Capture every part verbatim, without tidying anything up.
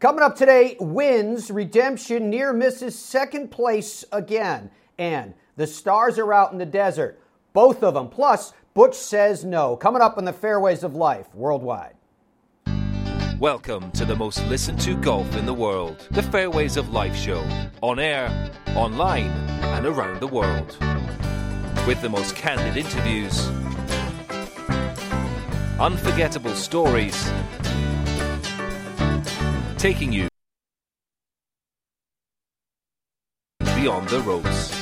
Coming up today, wins, redemption, near misses, second place again. And the stars are out in the desert. Both of them. Plus, Butch says no. Coming up on the Fairways of Life worldwide. Welcome to the most listened to golf in the world, the Fairways of Life show. On air, online, and around the world. With the most candid interviews, unforgettable stories, taking you beyond the ropes.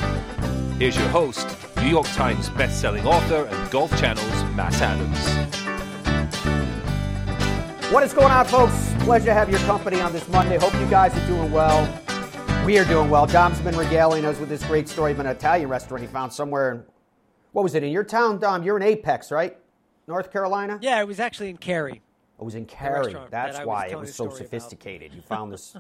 Here's your host, New York Times best-selling author and Golf Channel's Matt Adams. What is going on, folks? Pleasure to have your company on this Monday. Hope you guys are doing well. We are doing well. Dom's been regaling us with this great story of an Italian restaurant he found somewhere in, what was it, in your town, Dom? You're in Apex, right? North Carolina? Yeah, it was actually in Cary. It was in Cary. That's that why it was so sophisticated. About. You found this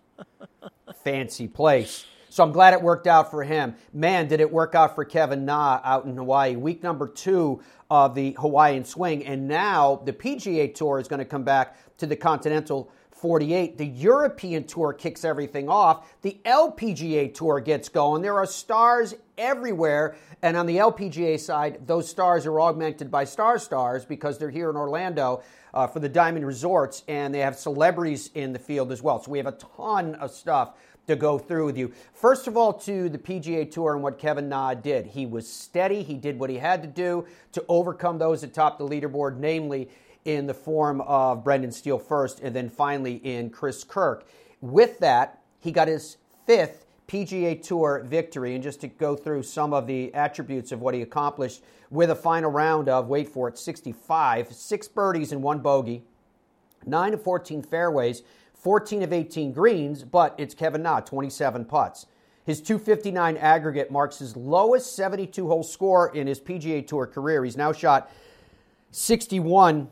fancy place. So I'm glad it worked out for him. Man, did it work out for Kevin Na out in Hawaii. Week number two of the Hawaiian swing. And now the P G A Tour is going to come back to the Continental forty-eight. The European Tour kicks everything off. The L P G A Tour gets going. There are stars everywhere. And on the L P G A side, those stars are augmented by star stars because they're here in Orlando uh, for the Diamond Resorts, and they have celebrities in the field as well. So we have a ton of stuff to go through with you. First of all, to the P G A Tour and what Kevin Na did. He was steady. He did what he had to do to overcome those atop the leaderboard, namely in the form of Brendan Steele first and then finally in Chris Kirk. With that, he got his fifth P G A Tour victory, and just to go through some of the attributes of what he accomplished with a final round of, wait for it, sixty-five, six birdies and one bogey, nine of fourteen fairways, fourteen of eighteen greens, but it's Kevin Na, twenty-seven putts. His two fifty-nine aggregate marks his lowest seventy-two hole score in his P G A Tour career. He's now shot sixty-one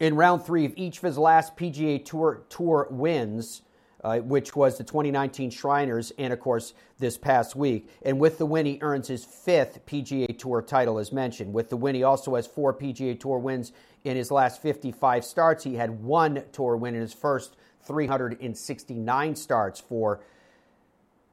in round three of each of his last P G A Tour Tour wins, Uh, which was the twenty nineteen Shriners and, of course, this past week. And with the win, he earns his fifth P G A Tour title, as mentioned. With the win, he also has four P G A Tour wins in his last fifty-five starts. He had one tour win in his first three hundred sixty-nine starts for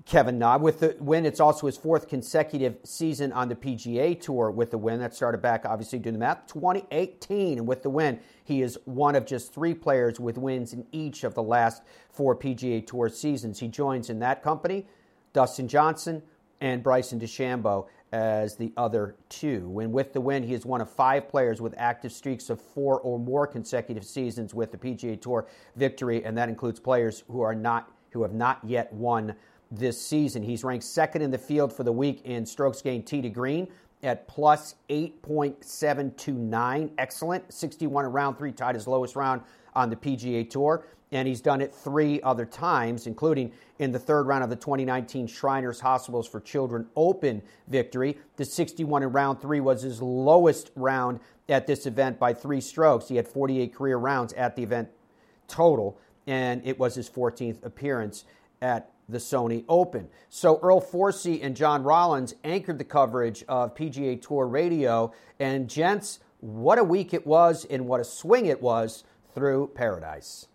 Kevin Na. With the win, it's also his fourth consecutive season on the P G A Tour with the win. That started back, obviously, doing the math, twenty eighteen. And with the win, he is one of just three players with wins in each of the last four P G A Tour seasons. He joins in that company Dustin Johnson and Bryson DeChambeau as the other two. And with the win, he is one of five players with active streaks of four or more consecutive seasons with the P G A Tour victory, and that includes players who are not who have not yet won this season. He's ranked second in the field for the week in strokes gained tee to green at plus eight point seven two nine. Excellent. sixty-one in round three, tied his lowest round on the P G A Tour. And he's done it three other times, including in the third round of the twenty nineteen Shriners Hospitals for Children Open victory. The sixty-one in round three was his lowest round at this event by three strokes. He had forty-eight career rounds at the event total, and it was his fourteenth appearance at the Sony Open. So Earl Forsey and John Rollins anchored the coverage of P G A Tour Radio. And gents, what a week it was and what a swing it was through paradise.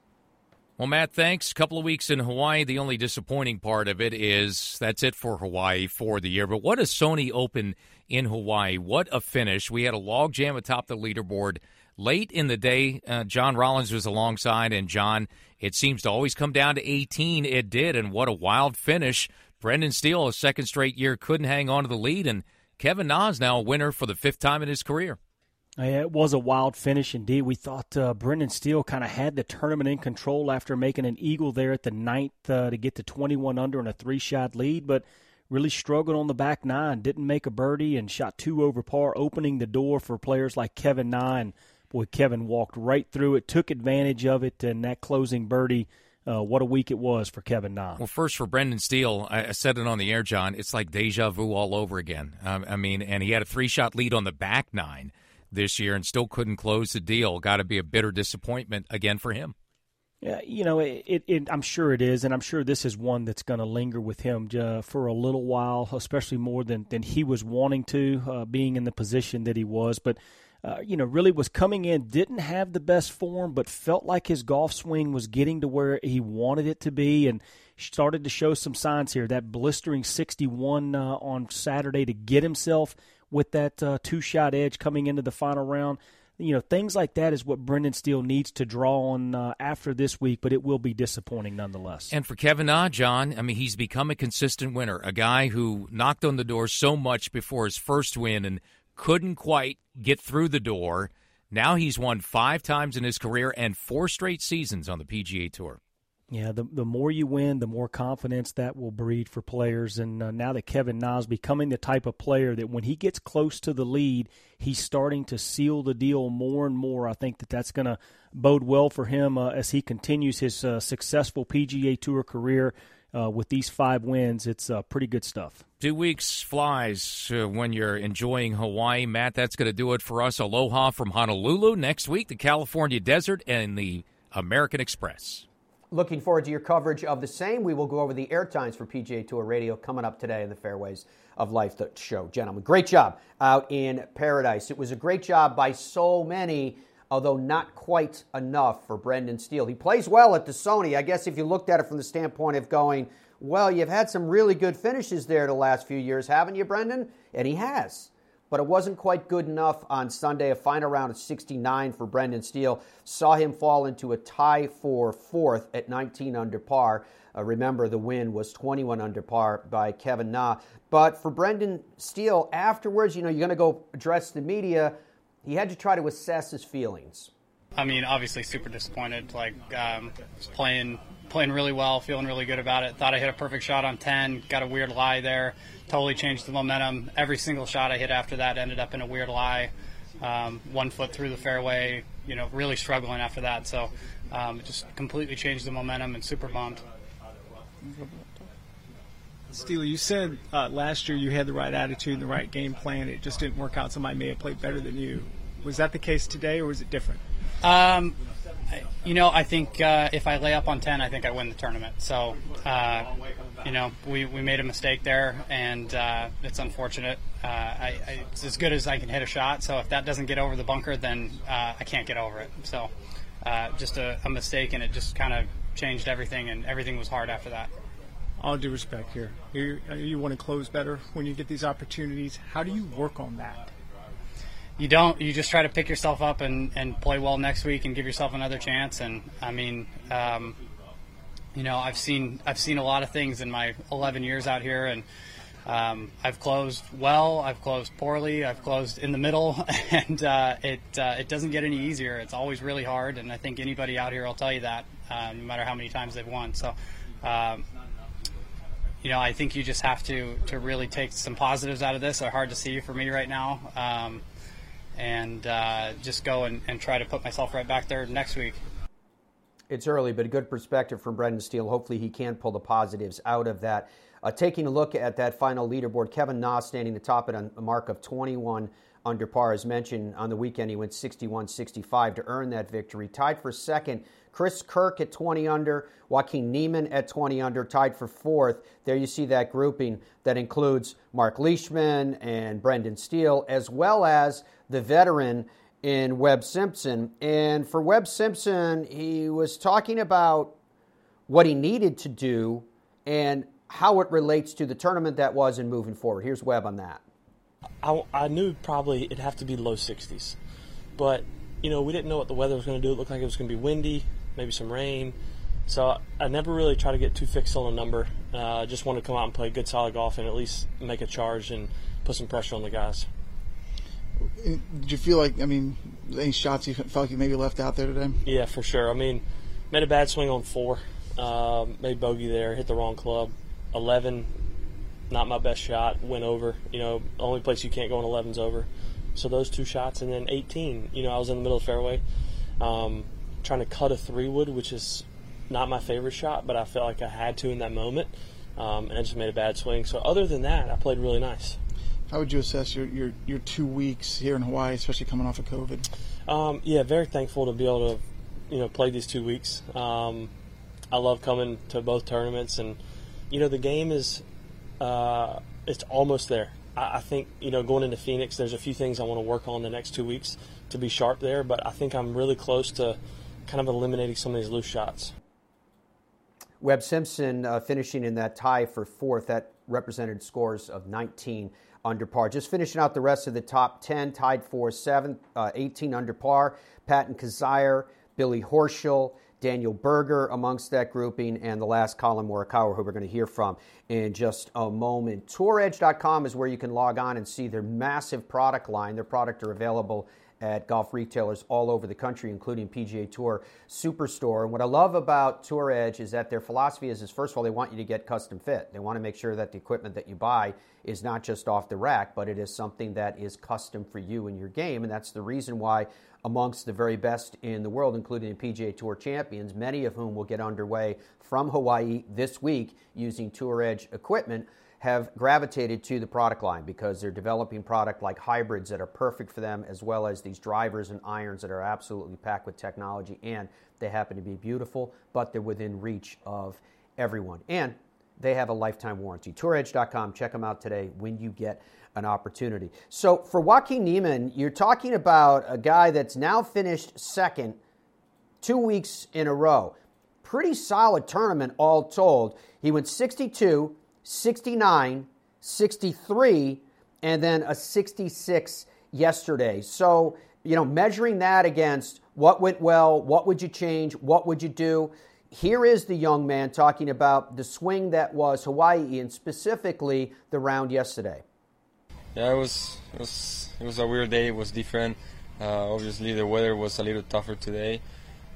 Well, Matt, thanks. A couple of weeks in Hawaii. The only disappointing part of it is that's it for Hawaii for the year. But what a Sony Open in Hawaii. What a finish. We had a log jam atop the leaderboard. Late in the day, uh, John Rollins was alongside, and John, it seems to always come down to eighteen. It did, and what a wild finish. Brendan Steele, a second straight year, couldn't hang on to the lead, and Kevin Na is now a winner for the fifth time in his career. It was a wild finish indeed. We thought uh, Brendan Steele kind of had the tournament in control after making an eagle there at the ninth uh, to get to twenty-one under and a three-shot lead, but really struggled on the back nine, didn't make a birdie, and shot two over par, opening the door for players like Kevin Na. And boy, Kevin walked right through it, took advantage of it, and that closing birdie, uh, what a week it was for Kevin Na. Well, first for Brendan Steele, I, I said it on the air, John, it's like deja vu all over again. Um, I mean, and he had a three-shot lead on the back nine this year and still couldn't close the deal. Got to be a bitter disappointment again for him. Yeah, you know, it, it, it, I'm sure it is, and I'm sure this is one that's going to linger with him uh, for a little while, especially more than, than he was wanting to, uh, being in the position that he was. But uh, you know, really was coming in, didn't have the best form, but felt like his golf swing was getting to where he wanted it to be and started to show some signs here. That blistering sixty-one uh, on Saturday to get himself with that uh, two-shot edge coming into the final round. You know, things like that is what Brendan Steele needs to draw on uh, after this week, but it will be disappointing nonetheless. And for Kevin Na, John, I mean, he's become a consistent winner, a guy who knocked on the door so much before his first win and couldn't quite get through the door. Now he's won five times in his career and four straight seasons on the P G A Tour. Yeah, the the more you win, the more confidence that will breed for players. And uh, now that Kevin Na is becoming the type of player that when he gets close to the lead, he's starting to seal the deal more and more. I think that that's going to bode well for him uh, as he continues his uh, successful P G A Tour career uh, with these five wins. It's uh, pretty good stuff. Two weeks flies uh, when you're enjoying Hawaii. Matt, that's going to do it for us. Aloha from Honolulu. Next week, the California Desert and the American Express. Looking forward to your coverage of the same. We will go over the air times for P G A Tour Radio coming up today in the Fairways of Life the show. Gentlemen, great job out in paradise. It was a great job by so many, although not quite enough for Brendan Steele. He plays well at the Sony. I guess if you looked at it from the standpoint of going, well, you've had some really good finishes there the last few years, haven't you, Brendan? And he has. But it wasn't quite good enough on Sunday. A final round of sixty-nine for Brendan Steele saw him fall into a tie for fourth at nineteen under par. Uh, remember, the win was twenty-one under par by Kevin Na. But for Brendan Steele, afterwards, you know, you're going to go address the media. He had to try to assess his feelings. I mean, obviously super disappointed. Like, um, playing playing really well, feeling really good about it. Thought I hit a perfect shot on ten, got a weird lie there. Totally changed the momentum. Every single shot I hit after that ended up in a weird lie. Um, one foot through the fairway, you know, really struggling after that. So um, it just completely changed the momentum and super bummed. Steele, you said uh, last year you had the right attitude and the right game plan. It just didn't work out. Somebody may have played better than you. Was that the case today, or was it different? Um, you know, I think uh, if I lay up on ten, I think I win the tournament. So, uh, you know, we, we made a mistake there, and uh, it's unfortunate. Uh, I, I, it's as good as I can hit a shot, so if that doesn't get over the bunker, then uh, I can't get over it. So uh, just a, a mistake, and it just kind of changed everything, and everything was hard after that. All due respect here. You, you want to close better when you get these opportunities. How do you work on that? You don't. You just try to pick yourself up and, and play well next week and give yourself another chance. And I mean, um, you know, I've seen I've seen a lot of things in my eleven years out here, and um, I've closed well, I've closed poorly, I've closed in the middle, and uh, it uh, it doesn't get any easier. It's always really hard, and I think anybody out here will tell you that, uh, no matter how many times they've won. So, um, you know, I think you just have to to really take some positives out of this. They're hard to see for me right now. Um, and uh, just go and, and try to put myself right back there next week. It's early, but a good perspective from Brendan Steele. Hopefully he can pull the positives out of that. Uh, taking a look at that final leaderboard, Kevin Na standing atop at a mark of twenty-one under par. As mentioned, on the weekend he went sixty-one sixty-five to earn that victory. Tied for second, Chris Kirk at twenty under, Joaquin Niemann at twenty under, tied for fourth. There you see that grouping that includes Mark Leishman and Brendan Steele, as well as the veteran in Webb Simpson. And for Webb Simpson, he was talking about what he needed to do and how it relates to the tournament that was and moving forward. Here's Webb on that. I, I knew probably it'd have to be low sixties, but, you know, we didn't know what the weather was going to do. It looked like it was going to be windy, maybe some rain. So I never really try to get too fixed on a number. Uh, I just want to come out and play good, solid golf and at least make a charge and put some pressure on the guys. Did you feel like, I mean, any shots you felt like you maybe left out there today? Yeah, for sure. I mean, made a bad swing on four, uh, made bogey there, hit the wrong club. eleven, not my best shot, went over. You know, only place you can't go on eleven's over. So those two shots, and then eighteen, you know, I was in the middle of the fairway um, trying to cut a three-wood, which is not my favorite shot, but I felt like I had to in that moment, um, and I just made a bad swing. So other than that, I played really nice. How would you assess your, your, your two weeks here in Hawaii, especially coming off of COVID? Um, yeah, very thankful to be able to, you know, play these two weeks. Um, I love coming to both tournaments, and, you know, the game is uh, it's almost there. I think, you know, going into Phoenix, there's a few things I want to work on the next two weeks to be sharp there, but I think I'm really close to kind of eliminating some of these loose shots. Webb Simpson uh, finishing in that tie for fourth. That represented scores of nineteen under par. Just finishing out the rest of the top ten, tied for seventh, uh, eighteen under par. Patton Kazire, Billy Horschel, Daniel Berger amongst that grouping, and the last Colin Morikawa, who we're going to hear from in just a moment. Tour Edge dot com is where you can log on and see their massive product line. Their products are available at golf retailers all over the country, including P G A Tour Superstore. And what I love about Tour Edge is that their philosophy is, is, first of all, they want you to get custom fit. They want to make sure that the equipment that you buy is not just off the rack, but it is something that is custom for you and your game. And that's the reason why amongst the very best in the world, including the P G A Tour champions, many of whom will get underway from Hawaii this week using Tour Edge equipment, have gravitated to the product line because they're developing product like hybrids that are perfect for them, as well as these drivers and irons that are absolutely packed with technology, and they happen to be beautiful, but they're within reach of everyone. And they have a lifetime warranty. Tour Edge dot com, check them out today when you get an opportunity. So for Joaquin Niemann, you're talking about a guy that's now finished second two weeks in a row. Pretty solid tournament all told. He went sixty-two, sixty-nine, sixty-three, and then a sixty-six yesterday. So, you know, measuring that against what went well, what would you change, what would you do? Here is the young man talking about the swing that was Hawaii and specifically the round yesterday. Yeah, it was it was, it was a weird day. It was different. Uh, obviously, the weather was a little tougher today.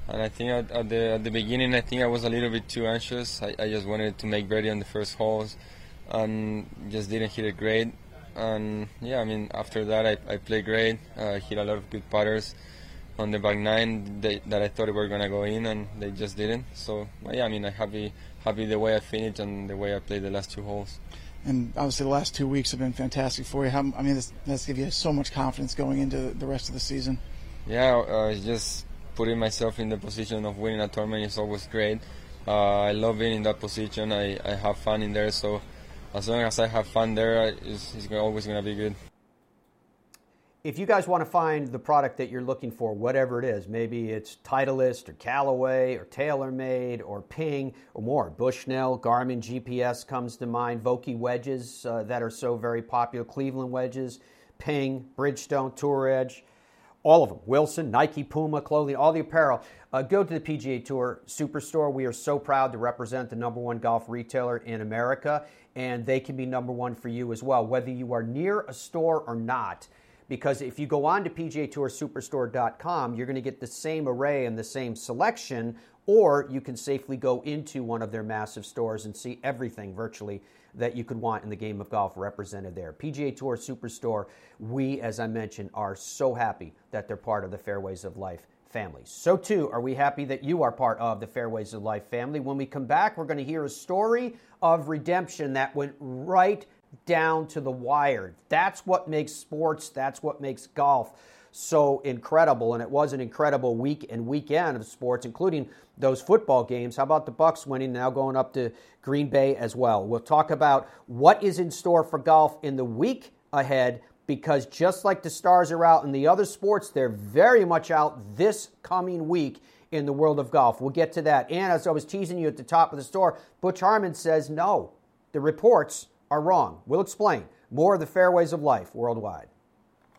And I think at, at the at the beginning, I think I was a little bit too anxious. I, I just wanted to make birdie on the first holes, and just didn't hit it great. And yeah, I mean, after that, I, I played great. Uh, hit a lot of good putters on the back nine they, that I thought were gonna go in, and they just didn't. So yeah, I mean, I'm happy happy the way I finished and the way I played the last two holes. And obviously, the last two weeks have been fantastic for you. How, I mean, that's, that's give you so much confidence going into the rest of the season. Yeah, uh, it's just. Putting myself in the position of winning a tournament is always great. Uh, I love being in that position. I, I have fun in there. So as long as I have fun there, I, it's, it's always going to be good. If you guys want to find the product that you're looking for, whatever it is, maybe it's Titleist or Callaway or TaylorMade or Ping or more, Bushnell, Garmin G P S comes to mind, Vokey wedges uh, that are so very popular, Cleveland wedges, Ping, Bridgestone, Tour Edge. All of them, Wilson, Nike, Puma, clothing, all the apparel. Uh, go to the P G A Tour Superstore. We are so proud to represent the number one golf retailer in America, and they can be number one for you as well, whether you are near a store or not. Because if you go on to P G A Tour Superstore dot com, you're going to get the same array and the same selection, or you can safely go into one of their massive stores and see everything virtually that you could want in the game of golf represented there. P G A Tour Superstore, we, as I mentioned, are so happy that they're part of the Fairways of Life family. So, too, are we happy that you are part of the Fairways of Life family. When we come back, we're going to hear a story of redemption that went right down to the wire. That's what makes sports, that's what makes golf so incredible, and it was an incredible week and weekend of sports, including those football games. How about the Bucs winning, now going up to Green Bay as well? We'll talk about what is in store for golf in the week ahead, because just like the stars are out in the other sports, they're very much out this coming week in the world of golf. We'll get to that. And as I was teasing you at the top of the store, Butch Harmon says no, the reports are wrong. We'll explain more of the Fairways of Life worldwide.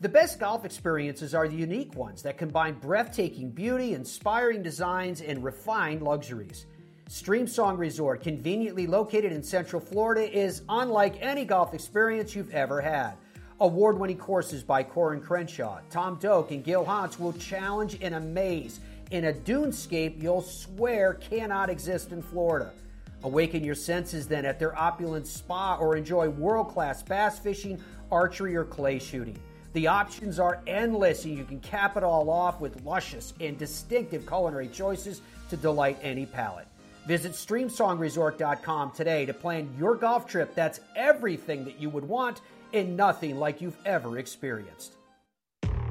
The best golf experiences are the unique ones that combine breathtaking beauty, inspiring designs, and refined luxuries. Streamsong Resort, conveniently located in Central Florida, is unlike any golf experience you've ever had. Award-winning courses by Corin Crenshaw, Tom Doak, and Gil Hans will challenge and amaze in a dunescape you'll swear cannot exist in Florida. Awaken your senses then at their opulent spa or enjoy world-class bass fishing, archery, or clay shooting. The options are endless, and you can cap it all off with luscious and distinctive culinary choices to delight any palate. Visit stream song resort dot com today to plan your golf trip that's everything that you would want and nothing like you've ever experienced.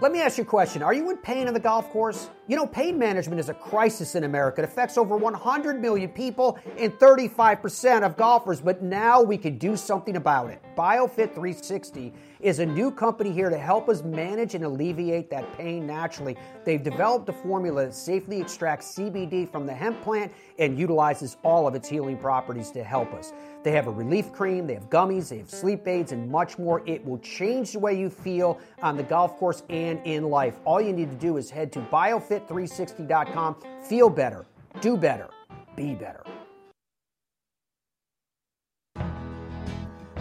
Let me ask you a question. Are you in pain on the golf course? You know, pain management is a crisis in America. It affects over one hundred million people and thirty-five percent of golfers, but now we can do something about it. BioFit three sixty is a new company here to help us manage and alleviate that pain naturally. They've developed a formula that safely extracts C B D from the hemp plant and utilizes all of its healing properties to help us. They have a relief cream, they have gummies, they have sleep aids, and much more. It will change the way you feel on the golf course and in life. All you need to do is head to bio fit three sixty dot com. Feel better, do better, be better.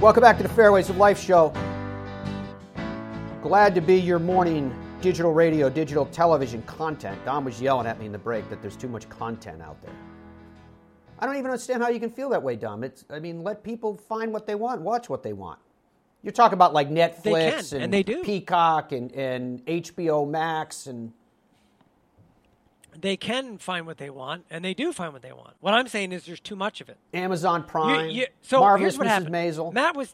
Welcome back to the Fairways of Life show. Glad to be your morning digital radio, digital television content. Don was yelling at me in the break that there's too much content out there. I don't even understand how you can feel that way, Dom. It's, I mean, let people find what they want, watch what they want. You're talking about like Netflix they can, and, and they do. Peacock and, and H B O Max. And they can find what they want, and they do find what they want. What I'm saying is there's too much of it. Amazon Prime, you, you, so Marvelous Missus Happened. Maisel. Matt was,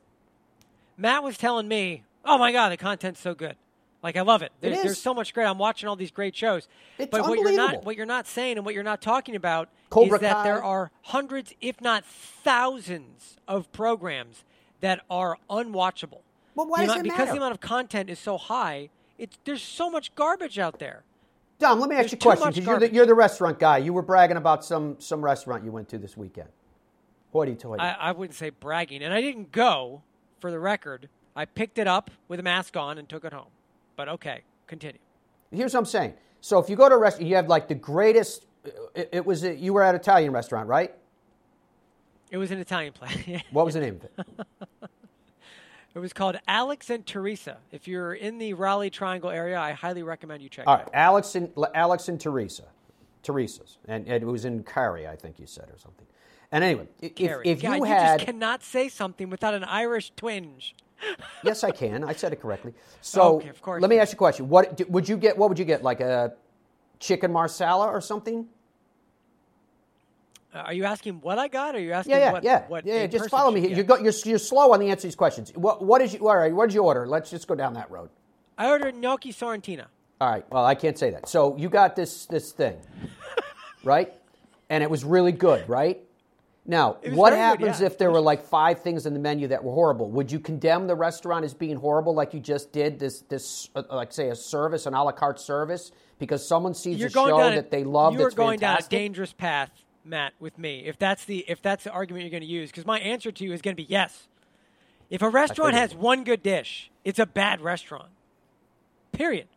Matt was telling me, oh, my God, the content's so good. Like, I love it. There's, it is. There's so much great. I'm watching all these great shows. It's but what you're not what you're not saying and what you're not talking about Cobra is that Kai. There are hundreds, if not thousands, of programs that are unwatchable. Well, why the does amount, it matter? Because the amount of content is so high, it's, there's so much garbage out there. Dom, let me ask there's you a question. Because you're the, you're the restaurant guy. You were bragging about some, some restaurant you went to this weekend. Hoity-toity. I, I wouldn't say bragging. And I didn't go, for the record. I picked it up with a mask on and took it home. But okay, continue. Here's what I'm saying. So if you go to a restaurant, you have like the greatest. It, it was a, you were at an Italian restaurant, right? It was an Italian place. What was the name of it? It was called Alex and Teresa. If you're in the Raleigh Triangle area, I highly recommend you check. All it right, out. Alex and Alex and Teresa, Teresa's, and, and it was in Cary, I think you said, or something. And anyway, if, if yeah, you had, you just cannot say something without an Irish twinge. Yes, I can. I said it correctly. So, okay, of course. Let me ask you a question. What would you get? What would you get? Like a chicken marsala or something? Uh, are you asking what I got? Or are you asking? Yeah, yeah, what, yeah. What yeah, yeah. Just follow me here. You go, you're you're slow on the answer to these questions. What what did you? All right, what did you order? Let's just go down that road. I ordered gnocchi sorrentina. All right. Well, I can't say that. So you got this this thing, right? And it was really good, right? Now, what happens good, yeah. if there were like five things in the menu that were horrible? Would you condemn the restaurant as being horrible like you just did this, this uh, like, say, a service, an a la carte service? Because someone sees you're a show that a, they love that's fantastic. You're going down a dangerous path, Matt, with me, if that's the if that's the argument you're going to use. Because my answer to you is going to be yes. If a restaurant has one good dish, it's a bad restaurant. Period.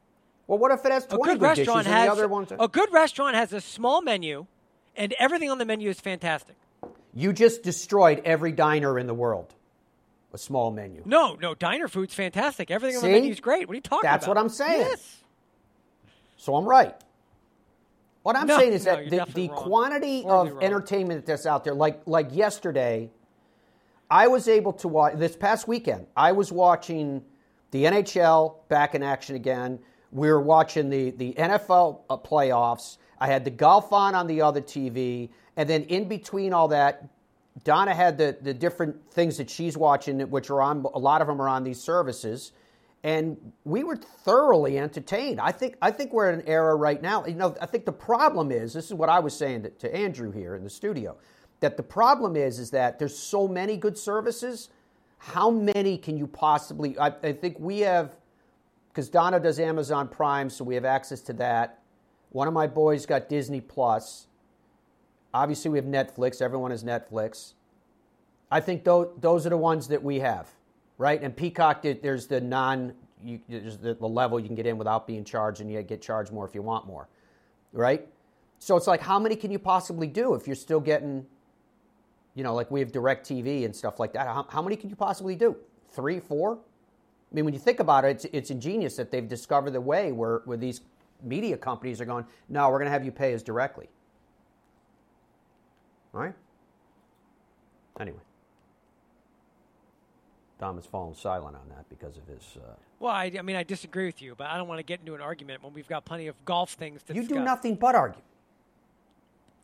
Well, what if it has twenty good, good dishes has, and the other ones? Are- a good restaurant has a small menu, and everything on the menu is fantastic. You just destroyed every diner in the world. a small menu. No, no, diner food's fantastic. Everything See? on the menu's great. What are you talking That's about? That's what I'm saying. Yes. So I'm right. What I'm no, saying is no, that the, the quantity Horribly of wrong. entertainment that's out there, like like yesterday, I was able to watch, this past weekend, I was watching the N H L back in action again. We were watching the, the N F L uh, playoffs. I had the golf on on the other T V. And then in between all that, Donna had the, the different things that she's watching, which are on, a lot of them are on these services. And we were thoroughly entertained. I think I think we're in an era right now. You know, I think the problem is, this is what I was saying to, to Andrew here in the studio, that the problem is is that there's so many good services. How many can you possibly... I, I think we have... Because Donna does Amazon Prime, so we have access to that. One of my boys got Disney Plus. Obviously, we have Netflix. Everyone has Netflix. I think those, those are the ones that we have. Right, and Peacock, there's the non, you, there's the, the level you can get in without being charged, and you get charged more if you want more, right? So it's like, how many can you possibly do if you're still getting, you know, like we have DirecTV and stuff like that. How, how many can you possibly do? Three, four? I mean, when you think about it, it's, it's ingenious that they've discovered the way where, where these media companies are going, no, we're going to have you pay us directly. All right? Anyway. Dom has fallen silent on that because of his... Uh, well, I, I mean, I disagree with you, but I don't want to get into an argument when we've got plenty of golf things to you discuss. You do nothing but argue.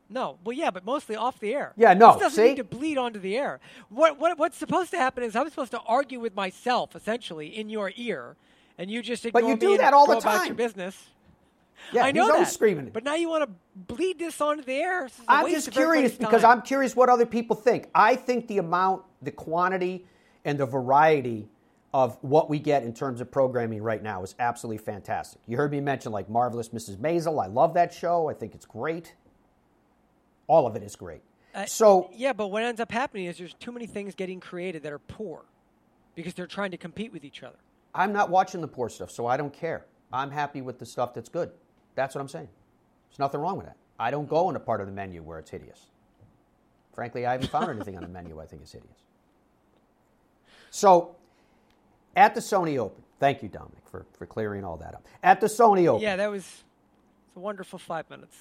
No. Well, yeah, but mostly off the air. Yeah, no. This doesn't See? need to bleed onto the air. What, what What's supposed to happen is I'm supposed to argue with myself, essentially, in your ear, and you just ignore me and go about your business. But you do that all the time. Your business. Yeah, I know he's always that, screaming. But now you want to bleed this onto the air. I'm just curious because time. I'm curious what other people think. I think the amount, the quantity... and the variety of what we get in terms of programming right now is absolutely fantastic. You heard me mention, like, Marvelous Missus Maisel. I love that show. I think it's great. All of it is great. Uh, so yeah, but what ends up happening is there's too many things getting created that are poor because they're trying to compete with each other. I'm not watching the poor stuff, so I don't care. I'm happy with the stuff that's good. That's what I'm saying. There's nothing wrong with that. I don't go in a part of the menu where it's hideous. Frankly, I haven't found anything on the menu I think is hideous. So, at the Sony Open, thank you, Dominic, for, for clearing all that up. At the Sony Open. Yeah, that was a wonderful five minutes.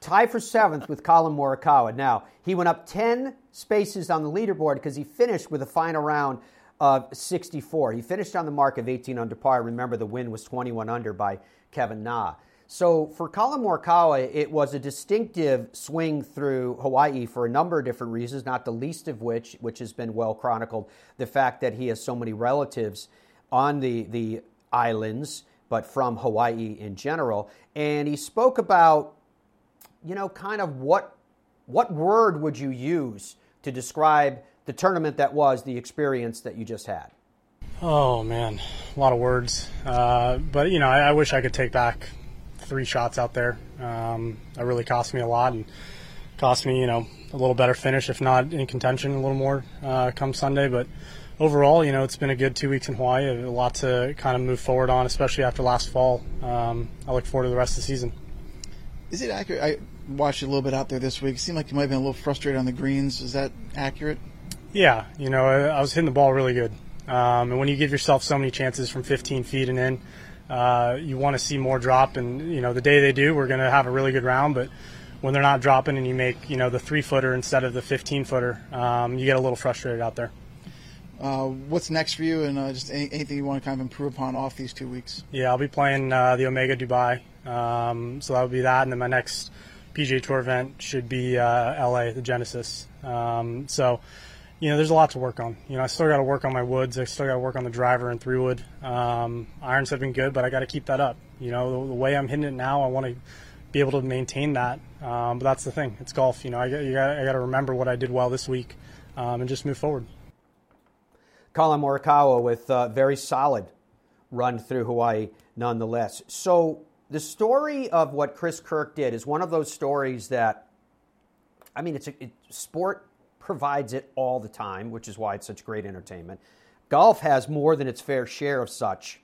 Tied for seventh with Colin Morikawa. Now, he went up ten spaces on the leaderboard because he finished with a final round of sixty-four. He finished on the mark of eighteen under par. Remember, the win was twenty-one under by Kevin Na. So, for Colin Morikawa, it was a distinctive swing through Hawaii for a number of different reasons, not the least of which, which has been well chronicled, the fact that he has so many relatives on the, the islands, but from Hawaii in general. And he spoke about, you know, kind of what, what word would you use to describe the tournament that was, the experience that you just had? Oh, man, a lot of words. Uh, but, you know, I, I wish I could take back three shots out there. Um, that really cost me a lot and cost me, you know, a little better finish, if not in contention a little more uh, come Sunday. But overall, you know, it's been a good two weeks in Hawaii. A lot to kind of move forward on, especially after last fall. Um, I look forward to the rest of the season. Is it accurate? I watched you a little bit out there this week. It seemed like you might have been a little frustrated on the greens. Is that accurate? Yeah. You know, I was hitting the ball really good. Um, and when you give yourself so many chances from fifteen feet and in, Uh, you want to see more drop, and, you know, the day they do, we're going to have a really good round. But when they're not dropping and you make, you know, the three-footer instead of the fifteen-footer, um, you get a little frustrated out there. Uh, what's next for you, and uh, just any, anything you want to kind of improve upon off these two weeks? Yeah, I'll be playing uh, the Omega Dubai, um, so that would be that. And then my next P G A Tour event should be uh, L A, the Genesis. Um, so... You know, there's a lot to work on. You know, I still got to work on my woods. I still got to work on the driver and three wood. Um, irons have been good, but I got to keep that up. You know, the, the way I'm hitting it now, I want to be able to maintain that. Um, but that's the thing. It's golf. You know, I got, you got, I got to remember what I did well this week um, and just move forward. Colin Morikawa with a very solid run through Hawaii nonetheless. So the story of what Chris Kirk did is one of those stories that, I mean, it's a it, sport provides it all the time, which is why it's such great entertainment. Golf has more than its fair share of such.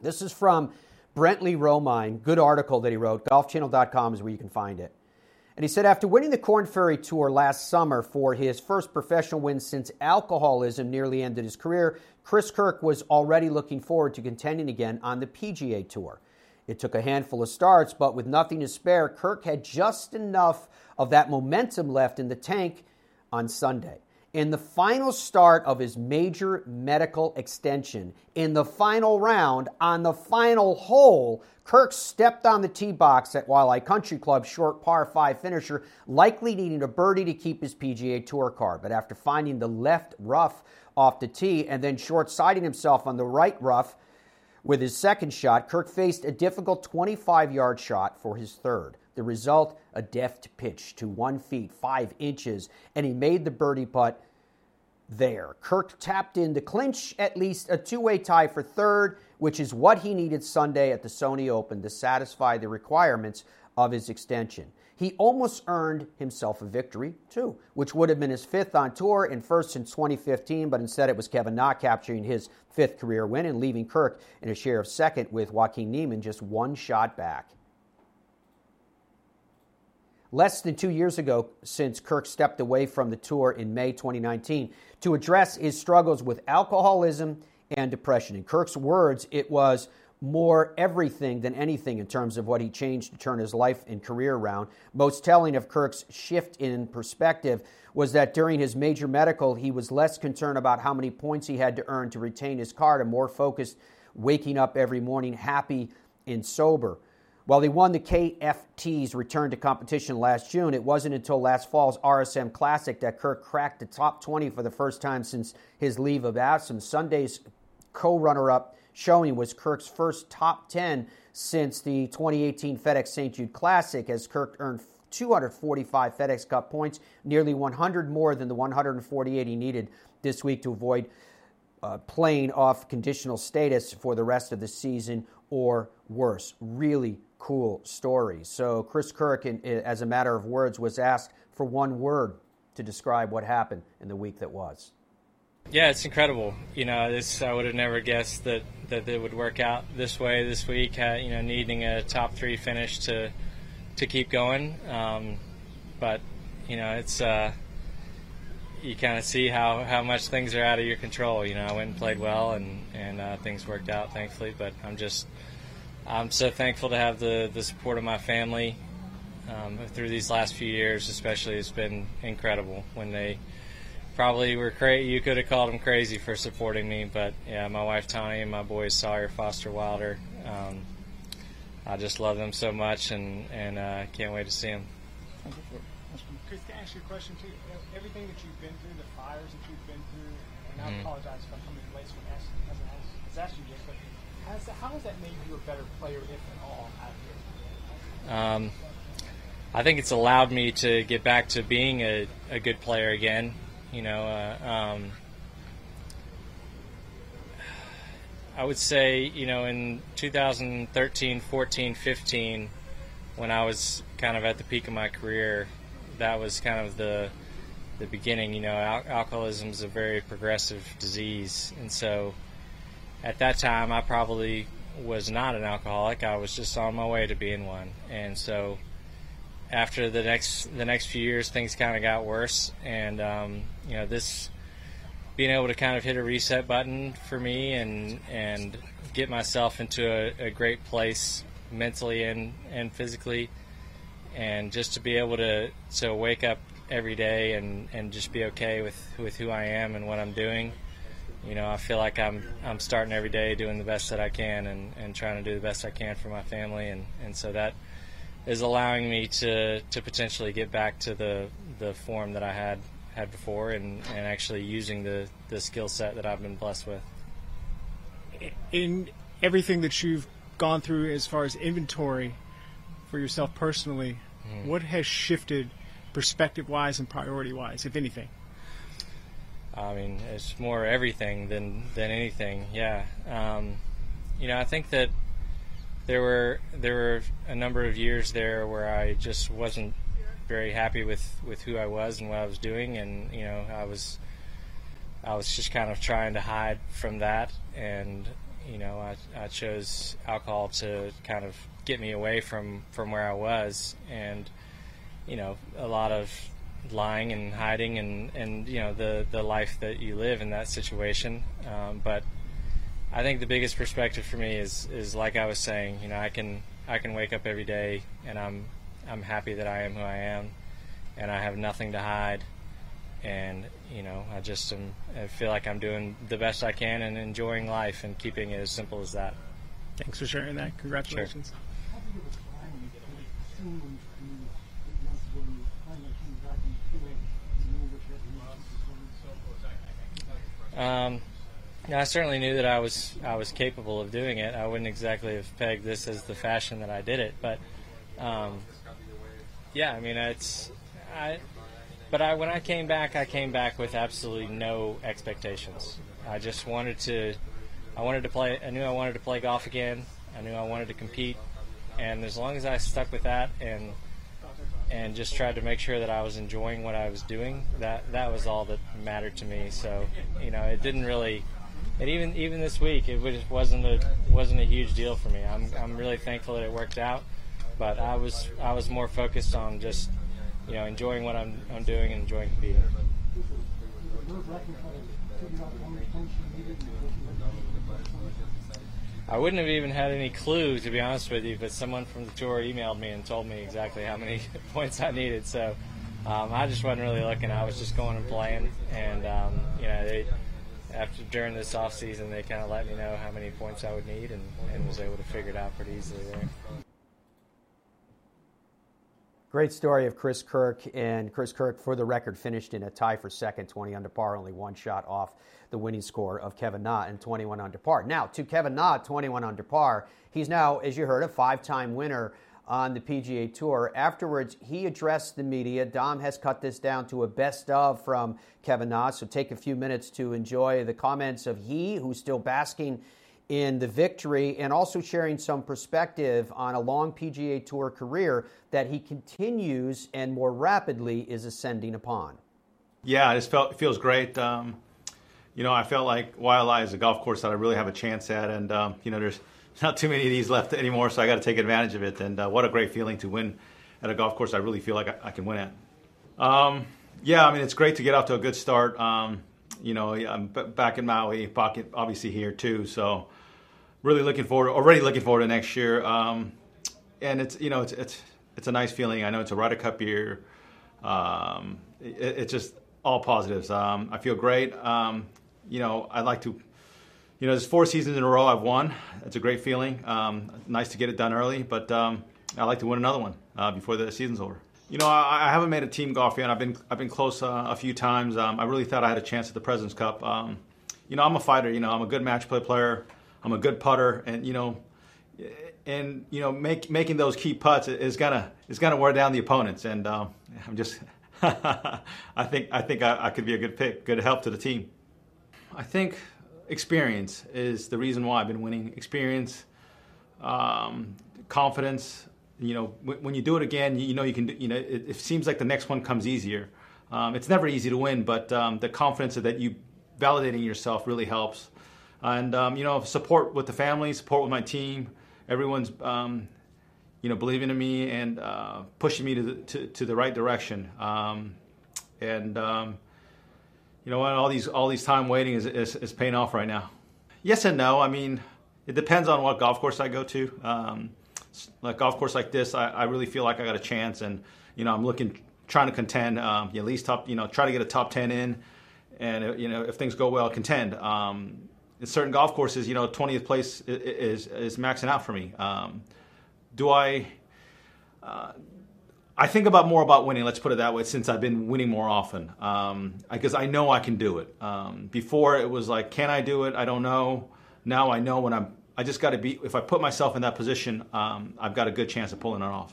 This is from Brentley Romine, good article that he wrote. golf channel dot com is where you can find it. And he said after winning the Korn Ferry Tour last summer for his first professional win since alcoholism nearly ended his career, Chris Kirk was already looking forward to contending again on the P G A Tour. It took a handful of starts, but with nothing to spare, Kirk had just enough of that momentum left in the tank on Sunday. In the final start of his major medical extension, in the final round, on the final hole, Kirk stepped on the tee box at Wildlife Country Club's short par five finisher, likely needing a birdie to keep his P G A Tour card. But after finding the left rough off the tee and then short-siding himself on the right rough with his second shot, Kirk faced a difficult twenty-five-yard shot for his third. The result, a deft pitch to one feet, five inches, and he made the birdie putt there. Kirk tapped in to clinch at least a two-way tie for third, which is what he needed Sunday at the Sony Open to satisfy the requirements of his extension. He almost earned himself a victory, too, which would have been his fifth on tour and first since twenty fifteen, but instead it was Kevin Na capturing his fifth career win and leaving Kirk in a share of second with Joaquin Niemann just one shot back. Less than two years ago, since Kirk stepped away from the tour in May twenty nineteen to address his struggles with alcoholism and depression. In Kirk's words, it was more everything than anything in terms of what he changed to turn his life and career around. Most telling of Kirk's shift in perspective was that during his major medical, he was less concerned about how many points he had to earn to retain his card and more focused waking up every morning happy and sober. While he won the K F T's return to competition last June, it wasn't until last fall's R S M Classic that Kirk cracked the top twenty for the first time since his leave of absence. Sunday's co-runner-up showing was Kirk's first top ten since the twenty eighteen FedEx Saint Jude Classic, as Kirk earned two hundred forty-five FedEx Cup points, nearly one hundred more than the one hundred forty-eight he needed this week to avoid Uh, playing off conditional status for the rest of the season or worse. Really cool story. So Chris Kirk, in, in, as a matter of words, was asked for one word to describe what happened in the week that was. Yeah, it's incredible. You know, this I would have never guessed that, that it would work out this way this week, uh, you know, needing a top three finish to to keep going. Um, but, you know, it's... Uh, you kind of see how, how much things are out of your control. You know, I went and played well, and, and uh, things worked out, thankfully. But I'm just I'm so thankful to have the, the support of my family um, through these last few years, especially. It's been incredible when they probably were crazy. You could have called them crazy for supporting me. But, yeah, my wife, Tony, and my boys, Sawyer, Foster, Wilder, um, I just love them so much, and, and uh, can't wait to see them. Chris, to ask you a question, too, everything that you've been through, the fires that you've been through, and I apologize if I'm coming in late, so I'm asking, I asked you this, but has, how has that made you a better player, if at all, out here? Um, I think it's allowed me to get back to being a, a good player again. You know, uh, um, I would say, you know, in two thousand thirteen, fourteen, fifteen, when I was kind of at the peak of my career, that was kind of the the beginning. You know, al- alcoholism is a very progressive disease, and so at that time I probably was not an alcoholic. I was just on my way to being one. And so after the next the next few years, things kind of got worse, and um, you know, this being able to kind of hit a reset button for me and and get myself into a, a great place mentally and, and physically. And just to be able to, to wake up every day and, and just be okay with, with who I am and what I'm doing. You know, I feel like I'm I'm starting every day doing the best that I can and, and trying to do the best I can for my family. And, and so that is allowing me to, to potentially get back to the, the form that I had, had before and, and actually using the, the skill set that I've been blessed with. In everything that you've gone through as far as inventory for yourself personally, mm. what has shifted perspective-wise and priority-wise, if anything? I mean, it's more everything than, than anything, yeah. Um, you know, I think that there were there were a number of years there where I just wasn't very happy with, with who I was and what I was doing, and, you know, I was I was just kind of trying to hide from that, and, you know, I, I chose alcohol to kind of get me away from, from where I was, and you know, a lot of lying and hiding and, and you know, the, the life that you live in that situation. Um, but I think the biggest perspective for me is, is like I was saying, you know, I can I can wake up every day and I'm I'm happy that I am who I am, and I have nothing to hide, and you know, I just am, I feel like I'm doing the best I can and enjoying life and keeping it as simple as that. Thanks for sharing that. Congratulations. Sure. Um, I certainly knew that I was I was capable of doing it. I wouldn't exactly have pegged this as the fashion that I did it, but um, yeah, I mean it's I. But I, when I came back, I came back with absolutely no expectations. I just wanted to, I wanted to play. I knew I wanted to play golf again. I knew I wanted to compete, and as long as I stuck with that and and just tried to make sure that I was enjoying what I was doing, that that was all that mattered to me. So, you know, it didn't really. And even even this week, it just wasn't a wasn't a huge deal for me. I'm I'm really thankful that it worked out, but I was I was more focused on just, you know, enjoying what I'm, I'm doing and enjoying competing. I wouldn't have even had any clue, to be honest with you, but someone from the tour emailed me and told me exactly how many points I needed. So um, I just wasn't really looking. I was just going and playing, and um, you know, they, after during this off season, they kind of let me know how many points I would need, and, and was able to figure it out pretty easily there. Great story of Chris Kirk, and Chris Kirk, for the record, finished in a tie for second, twenty under par, only one shot off the winning score of Kevin Na and twenty-one under par. Now, to Kevin Na, twenty-one under par, he's now, as you heard, a five-time winner on the P G A Tour. Afterwards, he addressed the media. Dom has cut this down to a best of from Kevin Na, so take a few minutes to enjoy the comments of he, who's still basking in the victory, and also sharing some perspective on a long P G A Tour career that he continues and more rapidly is ascending upon. Yeah, it just felt, it feels great. Um, you know, I felt like Wailea is a golf course that I really have a chance at, and, um, you know, there's not too many of these left anymore, so I got to take advantage of it, and uh, what a great feeling to win at a golf course I really feel like I, I can win at. Um, yeah, I mean, it's great to get off to a good start. Um, you know, I'm back in Maui, back in, obviously here too, so really looking forward, already looking forward to next year. Um, and it's, you know, it's, it's, it's a nice feeling. I know it's a Ryder Cup year. Um, it, it's just all positives. Um, I feel great. Um, you know, I like to, you know, there's four seasons in a row I've won. It's a great feeling. Um, nice to get it done early, but um, I like to win another one uh, before the season's over. You know, I, I haven't made a team golf yet. I've been, I've been close uh, a few times. Um, I really thought I had a chance at the President's Cup. Um, you know, I'm a fighter. You know, I'm a good match play player. I'm a good putter, and you know, and you know, make, making those key putts is gonna is gonna wear down the opponents. And um, I'm just, I think I think I, I could be a good pick, good help to the team. I think experience is the reason why I've been winning. Experience, um, confidence. You know, when, when you do it again, you, you know you can. You know, it, it seems like the next one comes easier. Um, it's never easy to win, but um, the confidence that you validating yourself really helps. And, um, you know, support with the family, support with my team. Everyone's, um, you know, believing in me and uh, pushing me to the, to, to the right direction. Um, and, um, you know, all these all these time waiting is, is, is paying off right now. Yes and no. I mean, it depends on what golf course I go to. Um, like golf course like this, I, I really feel like I got a chance. And, you know, I'm looking, trying to contend, um, at least top, you know, try to get a top ten in. And, you know, if things go well, contend. Um In certain golf courses, you know, twentieth place is, is, is maxing out for me. Um, do I, uh, I think about more about winning, let's put it that way, since I've been winning more often. Um, because I know I can do it. Um, before it was like, can I do it? I don't know. Now I know when I'm, I just got to be, if I put myself in that position, um, I've got a good chance of pulling it off.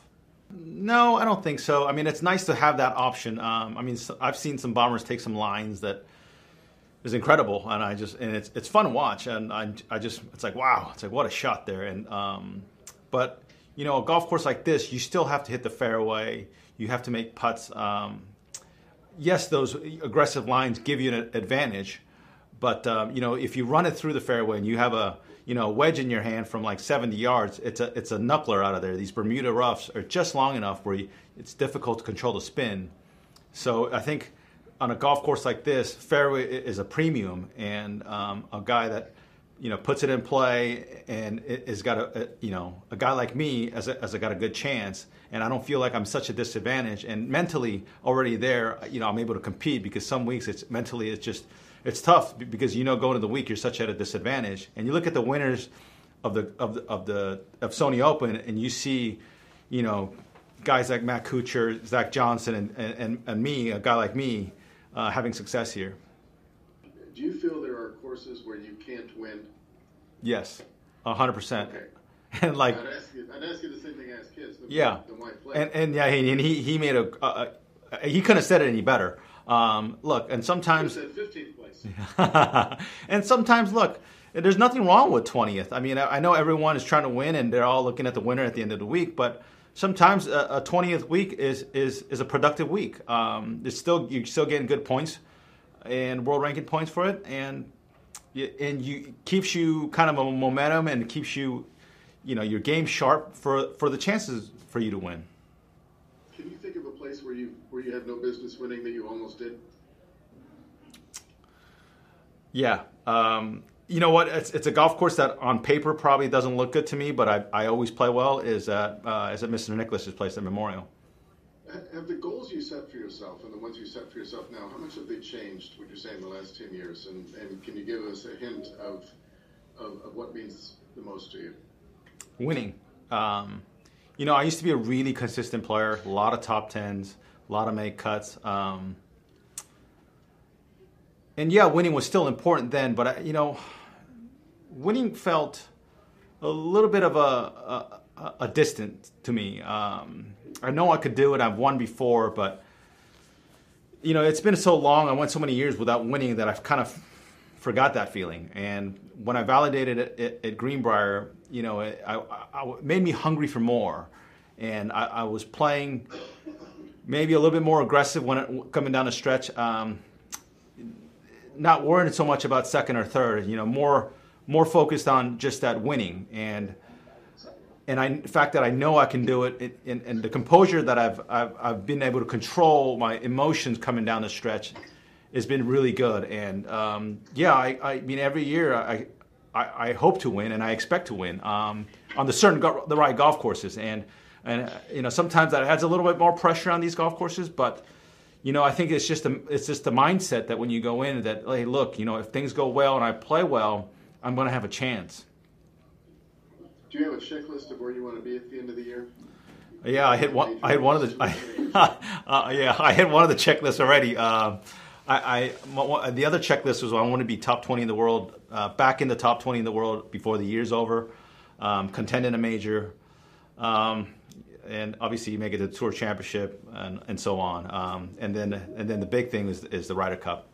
No, I don't think so. I mean, it's nice to have that option. Um, I mean, I've seen some bombers take some lines that, is incredible, and I just and it's it's fun to watch, and I I just it's like wow, it's like what a shot there, and um, but you know a golf course like this, you still have to hit the fairway, you have to make putts. Um, yes, those aggressive lines give you an advantage, But, um, you know, if you run it through the fairway and you have a, you know, wedge in your hand from like seventy yards, it's a it's a knuckler out of there. These Bermuda roughs are just long enough where you, it's difficult to control the spin. So I think on a golf course like this, fairway is a premium, and um, a guy that, you know, puts it in play and has got a, a, you know, a guy like me as a, as a got a good chance, and I don't feel like I'm such a disadvantage. And mentally already there, you know, I'm able to compete, because some weeks it's mentally it's just. It's tough because, you know, going into the week, you're such at a disadvantage. And you look at the winners of the of the, of the of Sony Open, and you see, you know, guys like Matt Kuchar, Zach Johnson, and, and, and me, a guy like me, uh, having success here. Do you feel there are courses where you can't win? Yes, one hundred percent. Okay. And like, I'd ask you, I'd ask you the same thing I asked kids. The, yeah. The white flag. And, and, yeah, and he, he made a uh, – he couldn't have said it any better. Um, look, and sometimes – and sometimes, look, there's nothing wrong with twentieth. I mean, I know everyone is trying to win, and they're all looking at the winner at the end of the week. But sometimes a twentieth week is is is a productive week. Um, there's still you're still getting good points and world ranking points for it, and and you keeps you kind of a momentum and keeps you, you know, your game sharp for for the chances for you to win. Can you think of a place where you where you have no business winning that you almost did? Yeah. Um, you know what? It's, it's a golf course that on paper probably doesn't look good to me, but I, I always play well is at, uh, is at Mister Nicholas's place at Memorial. Have the goals you set for yourself and the ones you set for yourself now, how much have they changed, would you say, in the last ten years? And, and can you give us a hint of, of, of what means the most to you? Winning. Um, you know, I used to be a really consistent player, a lot of top tens, a lot of make cuts. Um, And yeah, winning was still important then, but I, you know, winning felt a little bit of a a, a distant to me. Um, I know I could do it. I've won before, but you know, it's been so long. I went so many years without winning that I've kind of forgot that feeling. And when I validated it, it at Greenbrier, you know, it, I, I, it made me hungry for more. And I, I was playing maybe a little bit more aggressive when it, coming down the stretch. Um, Not worrying so much about second or third, you know, more more focused on just that winning, and and I, the fact that I know I can do it, it and, and the composure that I've, I've I've been able to control my emotions coming down the stretch has been really good. And um, yeah, I, I mean every year I, I I hope to win and I expect to win um, on the certain go- the right golf courses, and and you know sometimes that adds a little bit more pressure on these golf courses, but. You know, I think it's just a, it's just the mindset that when you go in that, hey, look, you know, if things go well and I play well, I'm going to have a chance. Do you have a checklist of where you want to be at the end of the year? Yeah, I hit one. I hit one of the. I, uh, yeah, I hit one of the checklists already. Uh, I, I the other checklist was I want to be top twenty in the world, uh, back in the top twenty in the world before the year's over, um, contend in a major. Um, And obviously, you make it to the Tour Championship, and, and so on. Um, and then, and then the big thing is is the Ryder Cup.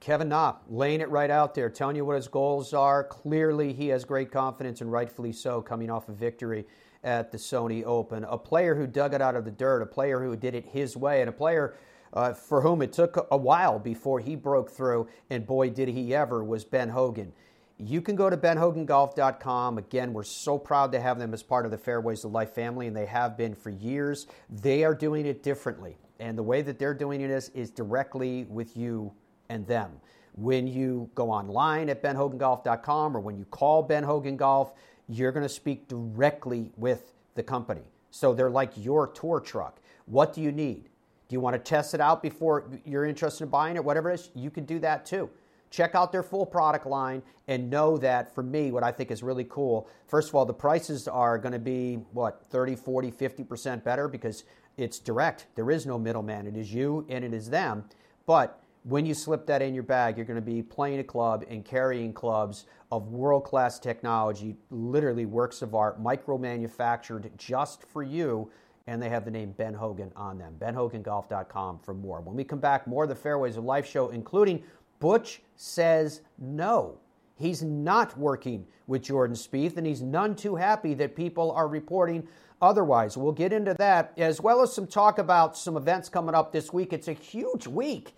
Kevin Na laying it right out there, telling you what his goals are. Clearly, he has great confidence, and rightfully so, coming off a victory at the Sony Open. A player who dug it out of the dirt, a player who did it his way, and a player uh, for whom it took a while before he broke through. And boy, did he ever! Was Ben Hogan. You can go to ben hogan golf dot com. Again, we're so proud to have them as part of the Fairways of Life family, and they have been for years. They are doing it differently, and the way that they're doing it is, is directly with you and them. When you go online at ben hogan golf dot com or when you call Ben Hogan Golf, you're going to speak directly with the company. So they're like your tour truck. What do you need? Do you want to test it out before you're interested in buying it? Whatever it is, you can do that too. Check out their full product line and know that, for me, what I think is really cool, first of all, the prices are going to be, what, thirty, forty, fifty percent better because it's direct. There is no middleman. It is you and it is them. But when you slip that in your bag, you're going to be playing a club and carrying clubs of world-class technology, literally works of art, micro-manufactured just for you, and they have the name Ben Hogan on them. ben hogan golf dot com for more. When we come back, more of the Fairways of Life show, including Butch says no. He's not working with Jordan Spieth, and he's none too happy that people are reporting otherwise. We'll get into that, as well as some talk about some events coming up this week. It's a huge week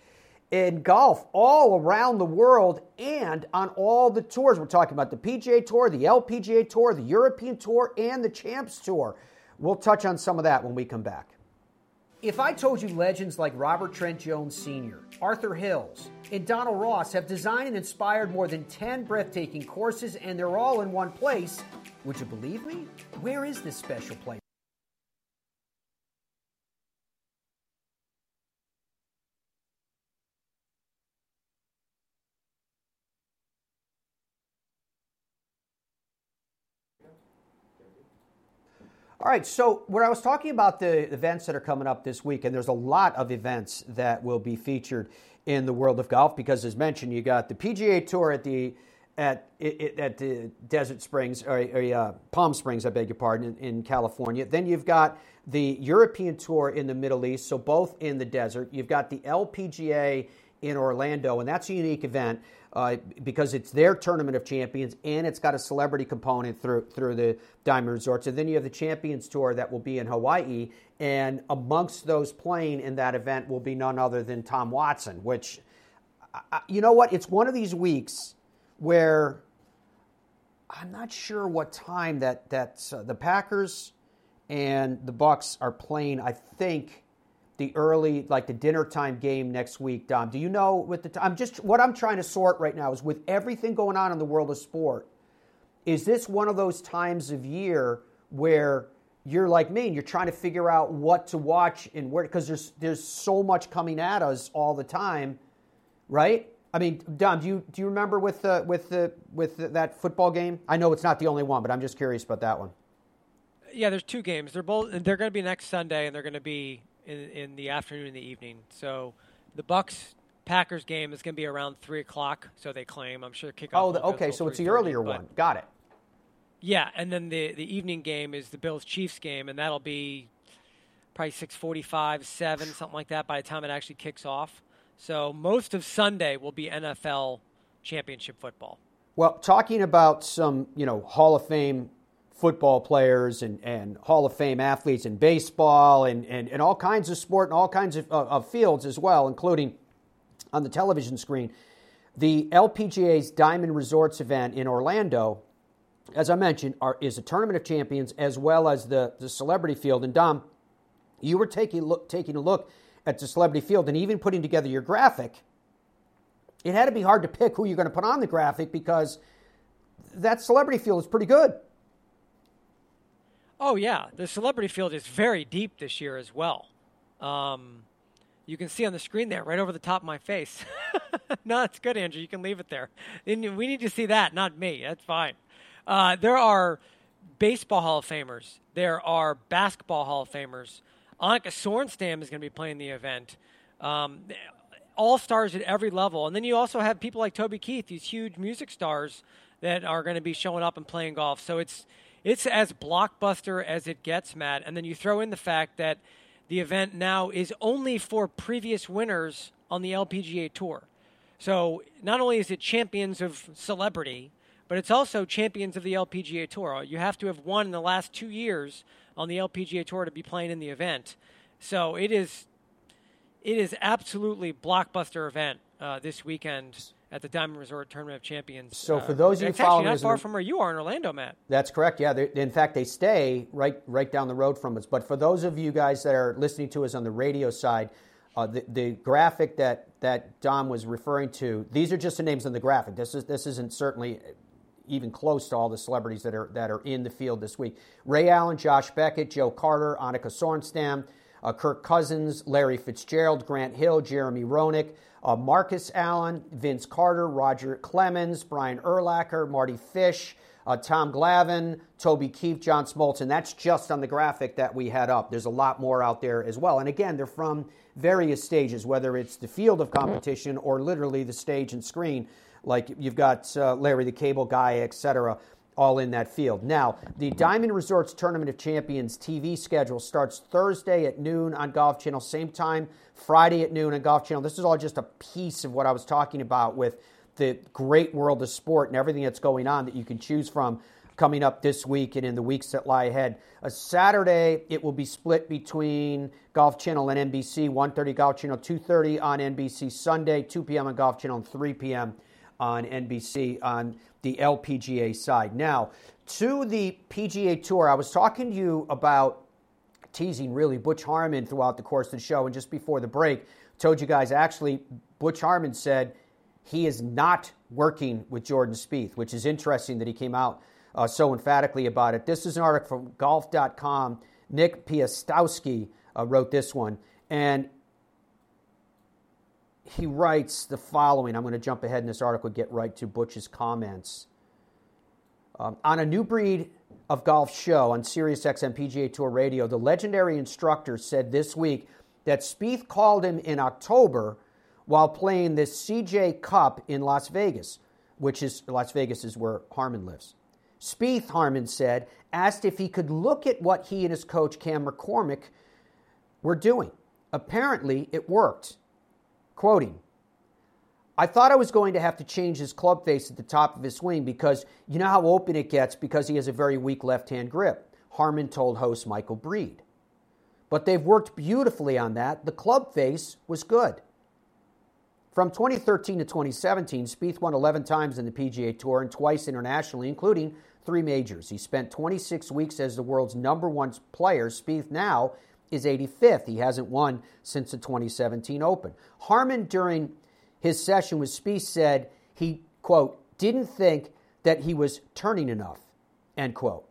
in golf all around the world and on all the tours. We're talking about the P G A Tour, the L P G A Tour, the European Tour, and the Champs Tour. We'll touch on some of that when we come back. If I told you legends like Robert Trent Jones Senior, Arthur Hills, and Donald Ross have designed and inspired more than ten breathtaking courses, and they're all in one place, would you believe me? Where is this special place? All right, so when I was talking about the events that are coming up this week, and there's a lot of events that will be featured in the world of golf, because as mentioned, you got the P G A Tour at the at at the Desert Springs, or, or uh, Palm Springs, I beg your pardon, in, in California. Then you've got the European Tour in the Middle East, so both in the desert. You've got the L P G A in Orlando, and that's a unique event uh, because it's their Tournament of Champions, and it's got a celebrity component through through the Diamond Resorts. And then you have the Champions Tour that will be in Hawaii, and amongst those playing in that event will be none other than Tom Watson, which, I, you know what, it's one of these weeks where I'm not sure what time that that's, uh, the Packers and the Bucks are playing, I think, the early, like the dinner time game next week, Dom. Do you know with the time? I'm just, what I'm trying to sort right now is with everything going on in the world of sport, is this one of those times of year where you're like me and you're trying to figure out what to watch and where, because there's there's so much coming at us all the time, right? I mean, Dom, do you do you remember with the with the with the, that football game? I know it's not the only one, but I'm just curious about that one. Yeah, there's two games. They're both they're going to be next Sunday, and they're going to be In, in the afternoon and the evening. So the Bucks-Packers game is going to be around three o'clock, so they claim. I'm sure kickoff. Oh, the, okay, so it's the earlier one. Got it. Yeah, and then the, the evening game is the Bills-Chiefs game, and that'll be probably six forty-five, seven, something like that by the time it actually kicks off. So most of Sunday will be N F L championship football. Well, talking about some, you know, Hall of Fame football players and, and Hall of Fame athletes in baseball and, and, and all kinds of sport and all kinds of, uh, of fields as well, including on the television screen. The L P G A's Diamond Resorts event in Orlando, as I mentioned, are, is a Tournament of Champions as well as the, the Celebrity Field. And, Dom, you were taking, look, taking a look at the Celebrity Field and even putting together your graphic. It had to be hard to pick who you're going to put on the graphic because that Celebrity Field is pretty good. Oh, yeah. The Celebrity Field is very deep this year as well. Um, you can see on the screen there, right over the top of my face. No, that's good, Andrew. You can leave it there. We need to see that, not me. That's fine. Uh, there are baseball Hall of Famers. There are basketball Hall of Famers. Annika Sorenstam is going to be playing the event. Um, all-stars at every level. And then you also have people like Toby Keith, these huge music stars that are going to be showing up and playing golf. So it's... It's as blockbuster as it gets, Matt. And then you throw in the fact that the event now is only for previous winners on the L P G A Tour. So not only is it champions of celebrity, but it's also champions of the L P G A Tour. You have to have won in the last two years on the L P G A Tour to be playing in the event. So it is it is absolutely blockbuster event uh, this weekend at the Diamond Resort Tournament of Champions. So for those uh, of you following... It's actually not far from where you are in Orlando, Matt. That's correct, yeah. In fact, they stay right right down the road from us. But for those of you guys that are listening to us on the radio side, uh, the, the graphic that, that Dom was referring to, these are just the names on the graphic. This is this isn't certainly even close to all the celebrities that are that are in the field this week. Ray Allen, Josh Beckett, Joe Carter, Annika Sorenstam, uh, Kirk Cousins, Larry Fitzgerald, Grant Hill, Jeremy Roenick, Uh, Marcus Allen, Vince Carter, Roger Clemens, Brian Urlacher, Marty Fish, uh, Tom Glavine, Toby Keith, John Smoltz, and that's just on the graphic that we had up. There's a lot more out there as well. And again, they're from various stages, whether it's the field of competition or literally the stage and screen. Like you've got uh, Larry the Cable Guy, et cetera, all in that field. Now, the Diamond Resorts Tournament of Champions T V schedule starts Thursday at noon on Golf Channel, same time Friday at noon on Golf Channel. This is all just a piece of what I was talking about with the great world of sport and everything that's going on that you can choose from coming up this week and in the weeks that lie ahead. A Saturday, it will be split between Golf Channel and N B C, one thirty Golf Channel, two thirty on N B C Sunday, two p.m. on Golf Channel, and three p.m. on N B C on the L P G A side. Now, to the P G A Tour, I was talking to you about teasing, really, Butch Harmon throughout the course of the show, and just before the break, told you guys, actually, Butch Harmon said he is not working with Jordan Spieth, which is interesting that he came out uh, so emphatically about it. This is an article from golf dot com. Nick Piastowski uh, wrote this one, and he writes the following. I'm going to jump ahead in this article and get right to Butch's comments. Um, on a New Breed of Golf show on Sirius X M P G A Tour Radio, the legendary instructor said this week that Spieth called him in October while playing the C J Cup in Las Vegas, which is, Las Vegas is where Harmon lives. Spieth, Harmon said, asked if he could look at what he and his coach, Cam McCormick, were doing. Apparently, it worked. Quoting, I thought I was going to have to change his club face at the top of his swing because you know how open it gets because he has a very weak left-hand grip, Harmon told host Michael Breed. But they've worked beautifully on that. The club face was good. From twenty thirteen to twenty seventeen, Spieth won eleven times in the P G A Tour and twice internationally, including three majors. He spent twenty-six weeks as the world's number one player. Spieth now is eighty-fifth. He hasn't won since the twenty seventeen Open. Harmon, during his session with Spieth, said he, quote, didn't think that he was turning enough, end quote.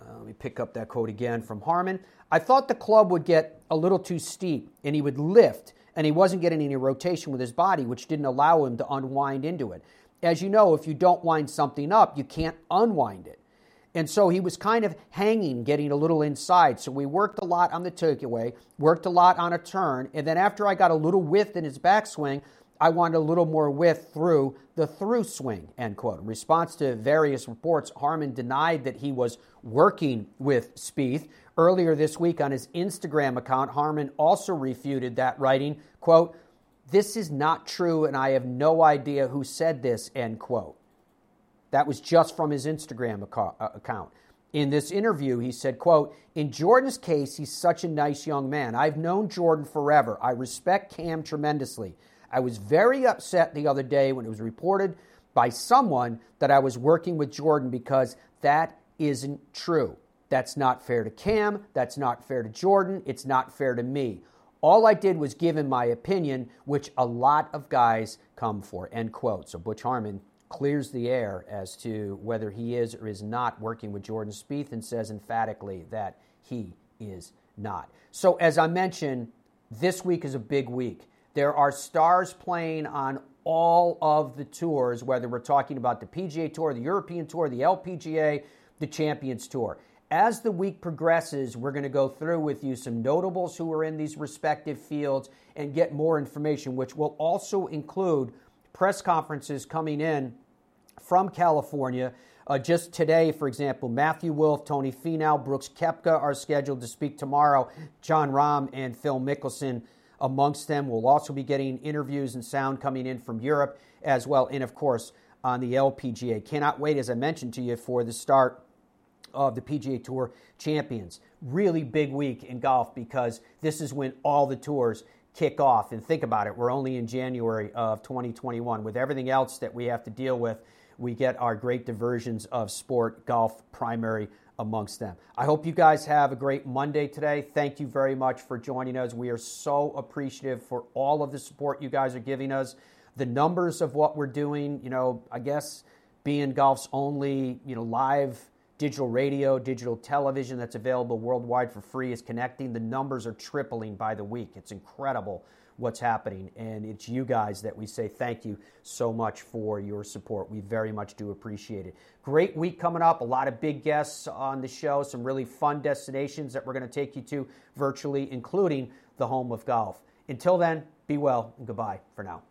Uh, let me pick up that quote again from Harmon. I thought the club would get a little too steep and he would lift, and he wasn't getting any rotation with his body, which didn't allow him to unwind into it. As you know, if you don't wind something up, you can't unwind it. And so he was kind of hanging, getting a little inside. So we worked a lot on the takeaway, worked a lot on a turn, and then after I got a little width in his backswing, I wanted a little more width through the through swing, end quote. In response to various reports, Harmon denied that he was working with Spieth. Earlier this week on his Instagram account, Harmon also refuted that, writing, quote, this is not true and I have no idea who said this, end quote. That was just from his Instagram account. In this interview, he said, quote, in Jordan's case, he's such a nice young man. I've known Jordan forever. I respect Cam tremendously. I was very upset the other day when it was reported by someone that I was working with Jordan because that isn't true. That's not fair to Cam. That's not fair to Jordan. It's not fair to me. All I did was give him my opinion, which a lot of guys come for, end quote. So Butch Harmon clears the air as to whether he is or is not working with Jordan Spieth and says emphatically that he is not. So as I mentioned, this week is a big week. There are stars playing on all of the tours, whether we're talking about the P G A Tour, the European Tour, the L P G A, the Champions Tour. As the week progresses, we're going to go through with you some notables who are in these respective fields and get more information, which will also include press conferences coming in from California. Uh, just today, for example, Matthew Wolff, Tony Finau, Brooks Koepka are scheduled to speak tomorrow. Jon Rahm and Phil Mickelson amongst them. We'll also be getting interviews and sound coming in from Europe as well, and of course on the L P G A. Cannot wait, as I mentioned to you, for the start of the P G A Tour Champions. Really big week in golf because this is when all the tours kick off. And think about it, we're only in January of twenty twenty-one. With everything else that we have to deal with, we get our great diversions of sport, golf, primary amongst them. I hope you guys have a great Monday today. Thank you very much for joining us. We are so appreciative for all of the support you guys are giving us. The numbers of what we're doing, you know, I guess being golf's only, you know, live digital radio, digital television that's available worldwide for free is connecting. The numbers are tripling by the week. It's incredible what's happening, and it's you guys that we say thank you so much for your support. We very much do appreciate it. Great week coming up, a lot of big guests on the show, some really fun destinations that we're going to take you to virtually, including the home of golf. Until then, be well, and goodbye for now.